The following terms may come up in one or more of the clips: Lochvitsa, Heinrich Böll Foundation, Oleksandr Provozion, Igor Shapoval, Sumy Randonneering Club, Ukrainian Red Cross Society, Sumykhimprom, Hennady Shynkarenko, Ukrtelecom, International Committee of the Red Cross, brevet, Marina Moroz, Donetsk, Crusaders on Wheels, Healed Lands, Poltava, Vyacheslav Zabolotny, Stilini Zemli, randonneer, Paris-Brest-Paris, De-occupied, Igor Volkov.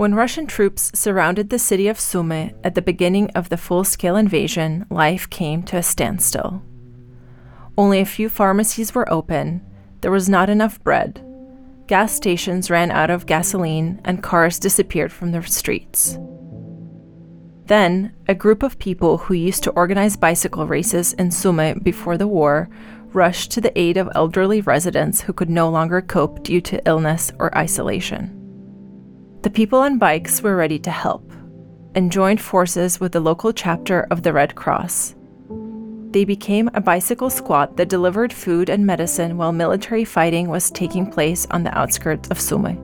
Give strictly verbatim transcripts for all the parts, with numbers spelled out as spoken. When Russian troops surrounded the city of Sumy at the beginning of the full-scale invasion, life came to a standstill. Only a few pharmacies were open, there was not enough bread, gas stations ran out of gasoline, and cars disappeared from the streets. Then, a group of people who used to organize bicycle races in Sumy before the war rushed to the aid of elderly residents who could no longer cope due to illness or isolation. The people on bikes were ready to help and joined forces with the local chapter of the Red Cross. They became a bicycle squad that delivered food and medicine while military fighting was taking place on the outskirts of Sumy.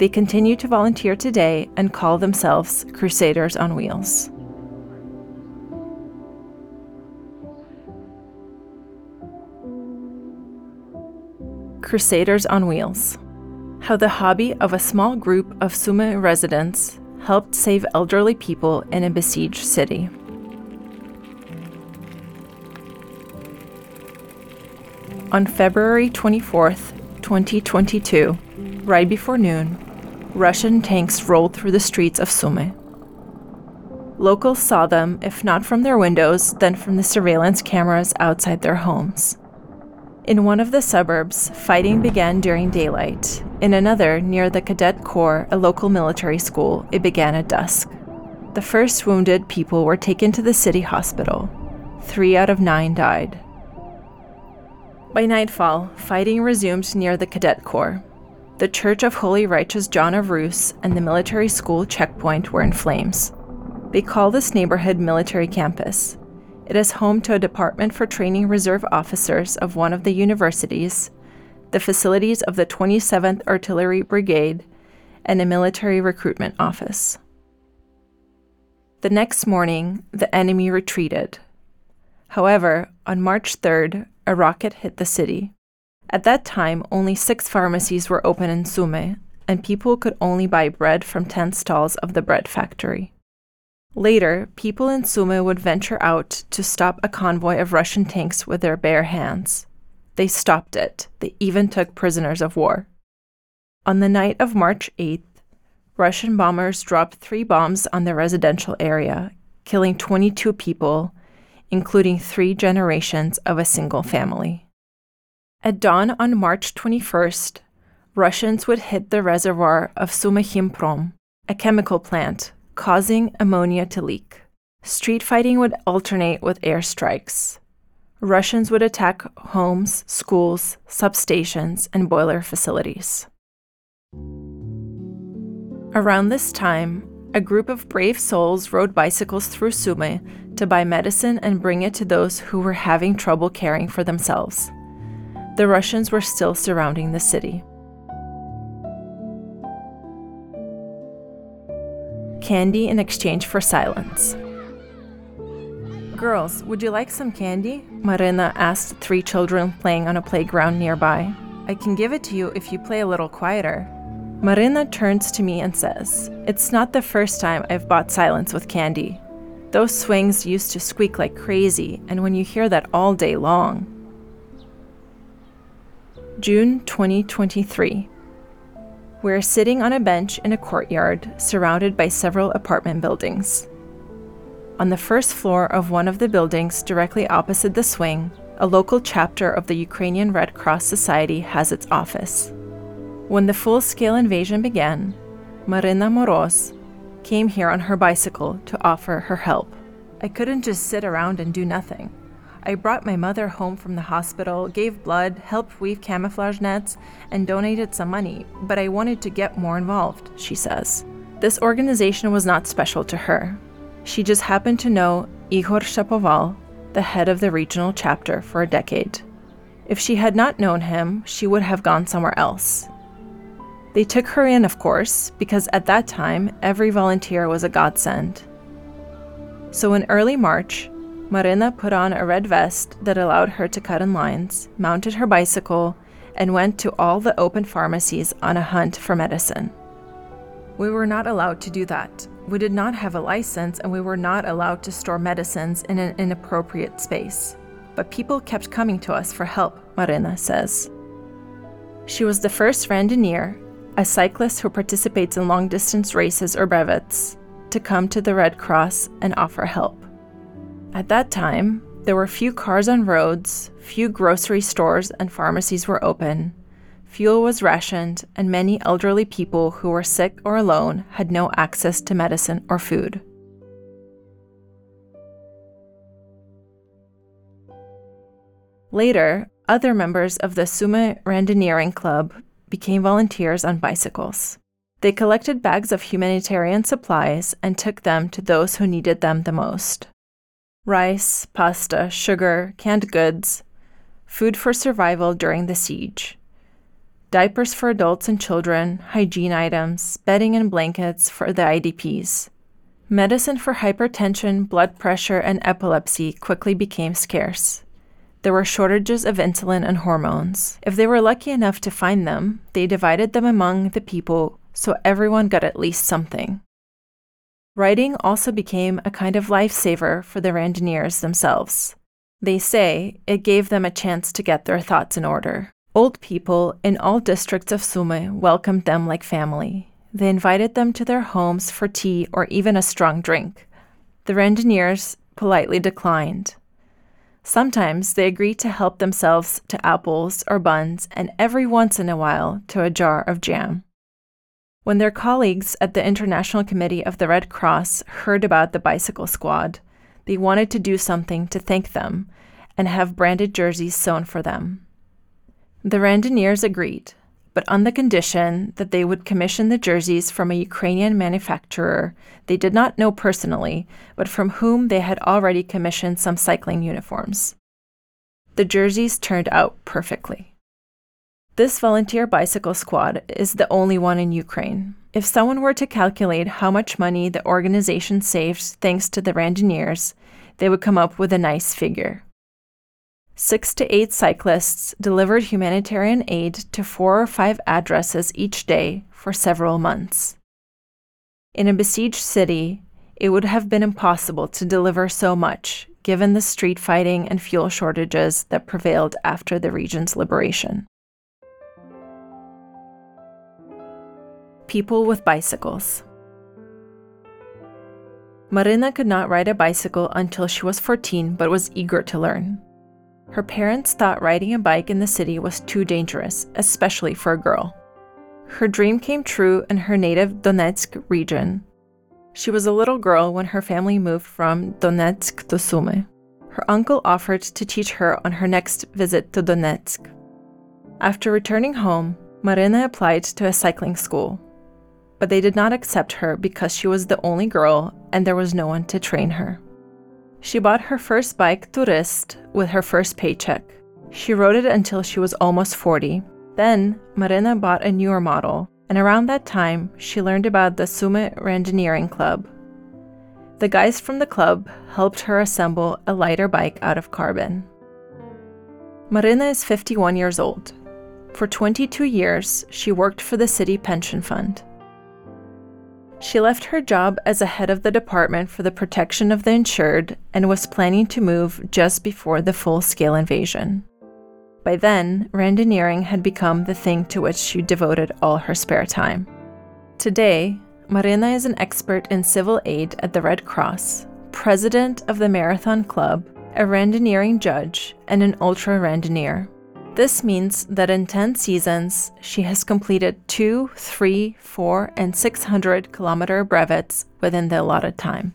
They continue to volunteer today and call themselves Crusaders on Wheels. Crusaders on Wheels. How the hobby of a small group of Sumy residents helped save elderly people in a besieged city. On February twenty-fourth, twenty twenty-two, right before noon, Russian tanks rolled through the streets of Sumy. Locals saw them, if not from their windows, then from the surveillance cameras outside their homes. In one of the suburbs, fighting began during daylight. In another, near the Cadet Corps, a local military school, it began at dusk. The first wounded people were taken to the city hospital. Three out of nine died. By nightfall, fighting resumed near the Cadet Corps. The Church of Holy Righteous John of Rus and the military school checkpoint were in flames. They call this neighborhood Military Campus. It is home to a department for training reserve officers of one of the universities, the facilities of the twenty-seventh Artillery Brigade, and a military recruitment office. The next morning, the enemy retreated. However, on March third, a rocket hit the city. At that time, only six pharmacies were open in Sumy, and people could only buy bread from ten stalls of the bread factory. Later, people in Sumy would venture out to stop a convoy of Russian tanks with their bare hands. They stopped it. They even took prisoners of war. On the night of March eighth, Russian bombers dropped three bombs on the residential area, killing twenty-two people, including three generations of a single family. At dawn on March twenty-first, Russians would hit the reservoir of Sumykhimprom, a chemical plant, causing ammonia to leak. Street fighting would alternate with airstrikes. Russians would attack homes, schools, substations, and boiler facilities. Around this time, a group of brave souls rode bicycles through Sumy to buy medicine and bring it to those who were having trouble caring for themselves. The Russians were still surrounding the city. Candy in exchange for silence. "Girls, would you like some candy?" Marina asked three children playing on a playground nearby. "I can give it to you if you play a little quieter." Marina turns to me and says, "It's not the first time I've bought silence with candy. Those swings used to squeak like crazy, and when you hear that all day long." June twenty twenty-three. We're sitting on a bench in a courtyard surrounded by several apartment buildings. On the first floor of one of the buildings directly opposite the swing, a local chapter of the Ukrainian Red Cross Society has its office. When the full-scale invasion began, Marina Moroz came here on her bicycle to offer her help. "I couldn't just sit around and do nothing. I brought my mother home from the hospital, gave blood, helped weave camouflage nets, and donated some money, but I wanted to get more involved," she says. This organization was not special to her. She just happened to know Igor Shapoval, the head of the regional chapter, for a decade. If she had not known him, she would have gone somewhere else. They took her in, of course, because at that time, every volunteer was a godsend. So in early March, Marina put on a red vest that allowed her to cut in lines, mounted her bicycle, and went to all the open pharmacies on a hunt for medicine. "We were not allowed to do that. We did not have a license, and we were not allowed to store medicines in an inappropriate space. But people kept coming to us for help," Marina says. She was the first randonneer a cyclist who participates in long-distance races or brevets, to come to the Red Cross and offer help. At that time, there were few cars on roads, few grocery stores and pharmacies were open, fuel was rationed, and many elderly people who were sick or alone had no access to medicine or food. Later, other members of the Sumy Randonneering Club became volunteers on bicycles. They collected bags of humanitarian supplies and took them to those who needed them the most. Rice, pasta, sugar, canned goods, food for survival during the siege, diapers for adults and children, hygiene items, bedding and blankets for the I D Ps. Medicine for hypertension, blood pressure, and epilepsy quickly became scarce. There were shortages of insulin and hormones. If they were lucky enough to find them, they divided them among the people so everyone got at least something. Riding also became a kind of lifesaver for the randonneers themselves. They say it gave them a chance to get their thoughts in order. Old people in all districts of Sumy welcomed them like family. They invited them to their homes for tea or even a strong drink. The randonneers politely declined. Sometimes they agreed to help themselves to apples or buns, and every once in a while to a jar of jam. When their colleagues at the International Committee of the Red Cross heard about the bicycle squad, they wanted to do something to thank them and have branded jerseys sewn for them. The randonneers agreed, but on the condition that they would commission the jerseys from a Ukrainian manufacturer they did not know personally, but from whom they had already commissioned some cycling uniforms. The jerseys turned out perfectly. This volunteer bicycle squad is the only one in Ukraine. If someone were to calculate how much money the organization saved thanks to the randonneers, they would come up with a nice figure. Six to eight cyclists delivered humanitarian aid to four or five addresses each day for several months. In a besieged city, it would have been impossible to deliver so much, given the street fighting and fuel shortages that prevailed after the region's liberation. People with bicycles. Marina could not ride a bicycle until she was fourteen, but was eager to learn. Her parents thought riding a bike in the city was too dangerous, especially for a girl. Her dream came true in her native Donetsk region. She was a little girl when her family moved from Donetsk to Sumy. Her uncle offered to teach her on her next visit to Donetsk. After returning home, Marina applied to a cycling school, but they did not accept her because she was the only girl and there was no one to train her. She bought her first bike, Turist, with her first paycheck. She rode it until she was almost forty. Then, Marina bought a newer model, and around that time, she learned about the Sumy Randonneering Club. The guys from the club helped her assemble a lighter bike out of carbon. Marina is fifty-one years old. For twenty-two years, she worked for the city pension fund. She left her job as a head of the Department for the Protection of the Insured and was planning to move just before the full-scale invasion. By then, randonneering had become the thing to which she devoted all her spare time. Today, Marina is an expert in civil aid at the Red Cross, president of the Marathon Club, a randonneering judge, and an ultra-randonneer. This means that in ten seasons, she has completed two, three, four, and six hundred kilometer brevets within the allotted time.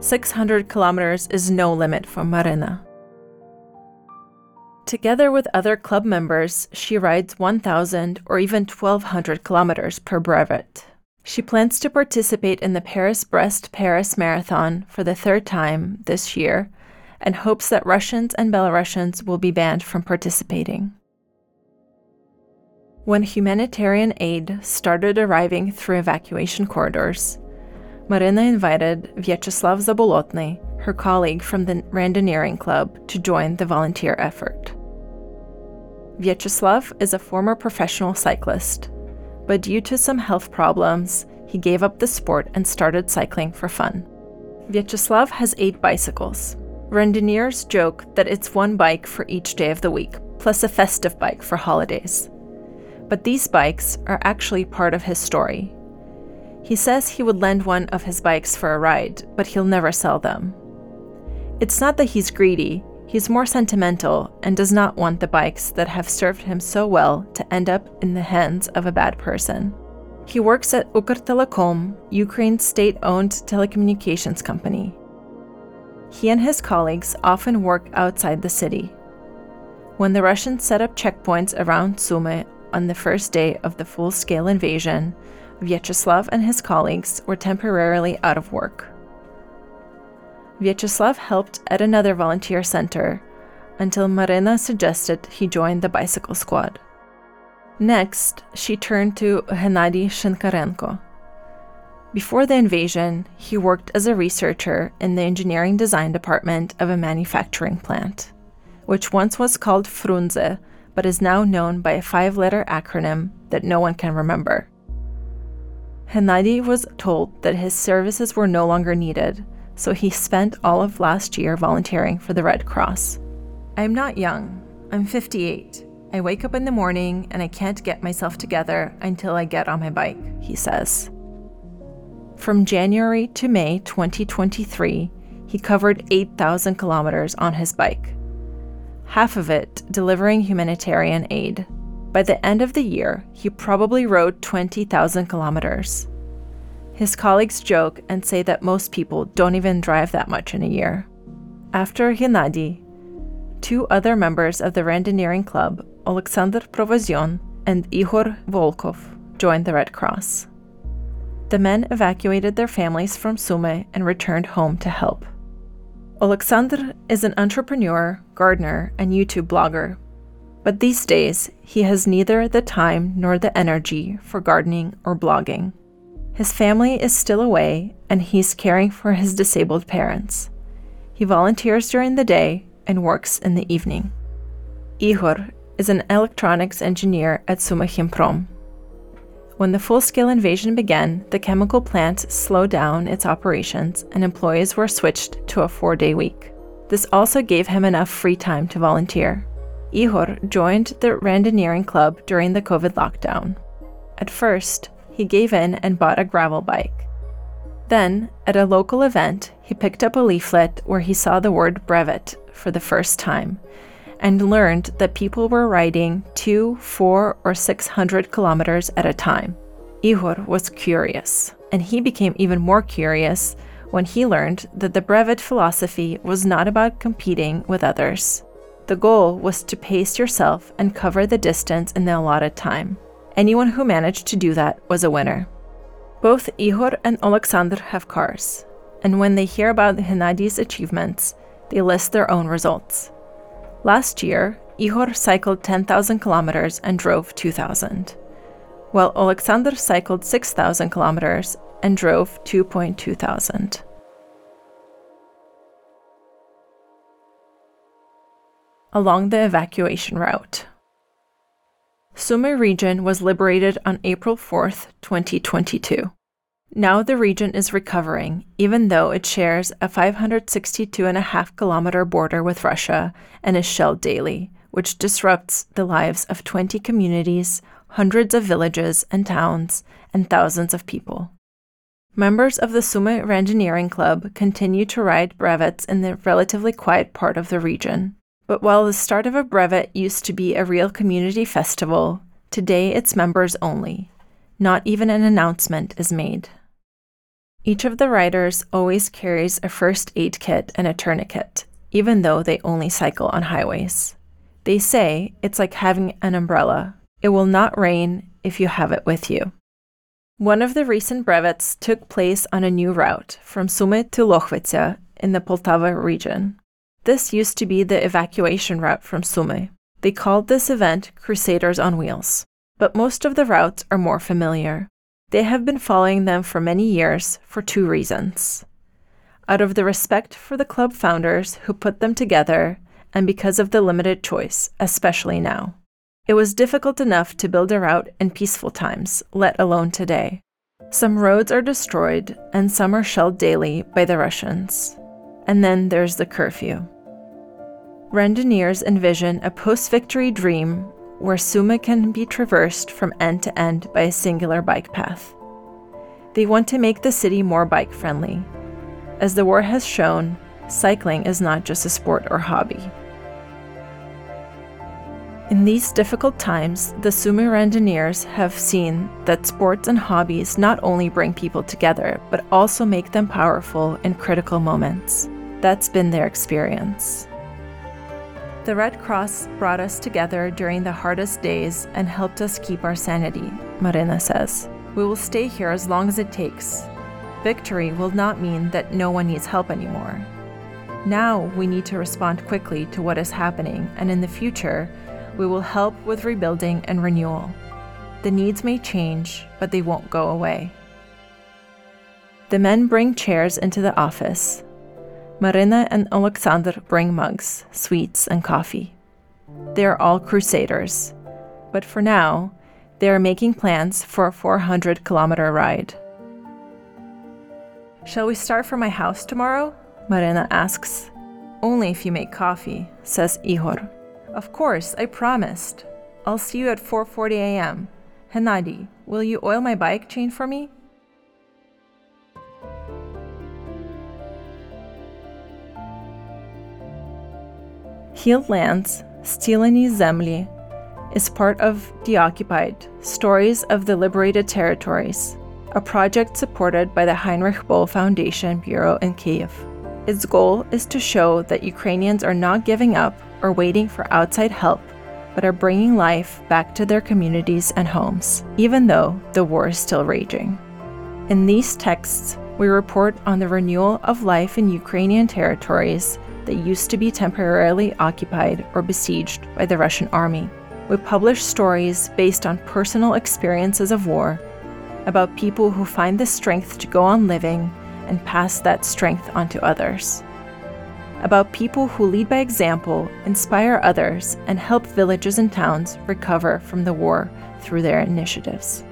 six hundred kilometers is no limit for Marina. Together with other club members, she rides one thousand or even twelve hundred kilometers per brevet. She plans to participate in the Paris-Brest-Paris Marathon for the third time this year and hopes that Russians and Belarusians will be banned from participating. When humanitarian aid started arriving through evacuation corridors, Marina invited Vyacheslav Zabolotny, her colleague from the Randonneering Club, to join the volunteer effort. Vyacheslav is a former professional cyclist, but due to some health problems, he gave up the sport and started cycling for fun. Vyacheslav has eight bicycles. Randonneers joke that it's one bike for each day of the week, plus a festive bike for holidays. But these bikes are actually part of his story. He says he would lend one of his bikes for a ride, but he'll never sell them. It's not that he's greedy, he's more sentimental and does not want the bikes that have served him so well to end up in the hands of a bad person. He works at Ukrtelecom, Ukraine's state-owned telecommunications company. He and his colleagues often work outside the city. When the Russians set up checkpoints around Sumy on the first day of the full-scale invasion, Vyacheslav and his colleagues were temporarily out of work. Vyacheslav helped at another volunteer center until Marina suggested he join the bicycle squad. Next, she turned to Hennady Shynkarenko. Before the invasion, he worked as a researcher in the engineering design department of a manufacturing plant, which once was called Frunze, but is now known by a five-letter acronym that no one can remember. Hennady was told that his services were no longer needed, so he spent all of last year volunteering for the Red Cross. I'm not young. I'm fifty-eight. I wake up in the morning and I can't get myself together until I get on my bike, he says. From January to May twenty twenty-three, he covered eight thousand kilometers on his bike, half of it delivering humanitarian aid. By the end of the year, he probably rode twenty thousand kilometers. His colleagues joke and say that most people don't even drive that much in a year. After Hennady, two other members of the Randonneering Club, Oleksandr Provozion and Igor Volkov, joined the Red Cross. The men evacuated their families from Sumy and returned home to help. Oleksandr is an entrepreneur, gardener, and YouTube blogger, but these days he has neither the time nor the energy for gardening or blogging. His family is still away, and he's caring for his disabled parents. He volunteers during the day and works in the evening. Igor is an electronics engineer at Sumykhimprom. When the full-scale invasion began, the chemical plant slowed down its operations and employees were switched to a four-day week. This also gave him enough free time to volunteer. Igor joined the Randonneering Club during the COVID lockdown. At first, he gave in and bought a gravel bike. Then, at a local event, he picked up a leaflet where he saw the word brevet for the first time and learned that people were riding two, four, or six hundred kilometers at a time. Igor was curious, and he became even more curious when he learned that the brevet philosophy was not about competing with others. The goal was to pace yourself and cover the distance in the allotted time. Anyone who managed to do that was a winner. Both Igor and Oleksandr have cars, and when they hear about Hennady's achievements, they list their own results. Last year, Igor cycled ten thousand kilometers and drove two thousand, while Oleksandr cycled six thousand kilometers and drove two point two thousand. Along the evacuation route, Sumy region was liberated on April fourth, twenty twenty-two. Now the region is recovering, even though it shares a five hundred sixty-two and a half kilometer border with Russia and is shelled daily, which disrupts the lives of twenty communities, hundreds of villages and towns, and thousands of people. Members of the Sumy Randonneering Club continue to ride brevets in the relatively quiet part of the region. But while the start of a brevet used to be a real community festival, today it's members only. Not even an announcement is made. Each of the riders always carries a first aid kit and a tourniquet, even though they only cycle on highways. They say it's like having an umbrella. It will not rain if you have it with you. One of the recent brevets took place on a new route from Sumy to Lochvitsa in the Poltava region. This used to be the evacuation route from Sumy. They called this event Crusaders on Wheels, but most of the routes are more familiar. They have been following them for many years for two reasons. Out of the respect for the club founders who put them together, and because of the limited choice, especially now. It was difficult enough to build a route in peaceful times, let alone today. Some roads are destroyed and some are shelled daily by the Russians. And then there's the curfew. Randonneers envision a post-victory dream where Sumy can be traversed from end to end by a singular bike path. They want to make the city more bike-friendly. As the war has shown, cycling is not just a sport or hobby. In these difficult times, the Sumy Randonneers have seen that sports and hobbies not only bring people together, but also make them powerful in critical moments. That's been their experience. The Red Cross brought us together during the hardest days and helped us keep our sanity, Marina says. We will stay here as long as it takes. Victory will not mean that no one needs help anymore. Now we need to respond quickly to what is happening, and in the future, we will help with rebuilding and renewal. The needs may change, but they won't go away. The men bring chairs into the office. Marina and Oleksandr bring mugs, sweets, and coffee. They are all crusaders, but for now, they are making plans for a four hundred kilometer ride. Shall we start from my house tomorrow? Marina asks. Only if you make coffee, says Igor. Of course, I promised. I'll see you at four forty a m Hennady, will you oil my bike chain for me? Healed Lands, Stilini Zemli, is part of De-occupied, Stories of the Liberated Territories, a project supported by the Heinrich Böll Foundation Bureau in Kiev. Its goal is to show that Ukrainians are not giving up or waiting for outside help, but are bringing life back to their communities and homes, even though the war is still raging. In these texts, we report on the renewal of life in Ukrainian territories that used to be temporarily occupied or besieged by the Russian army. We publish stories based on personal experiences of war, about people who find the strength to go on living and pass that strength on to others, about people who lead by example, inspire others, and help villages and towns recover from the war through their initiatives.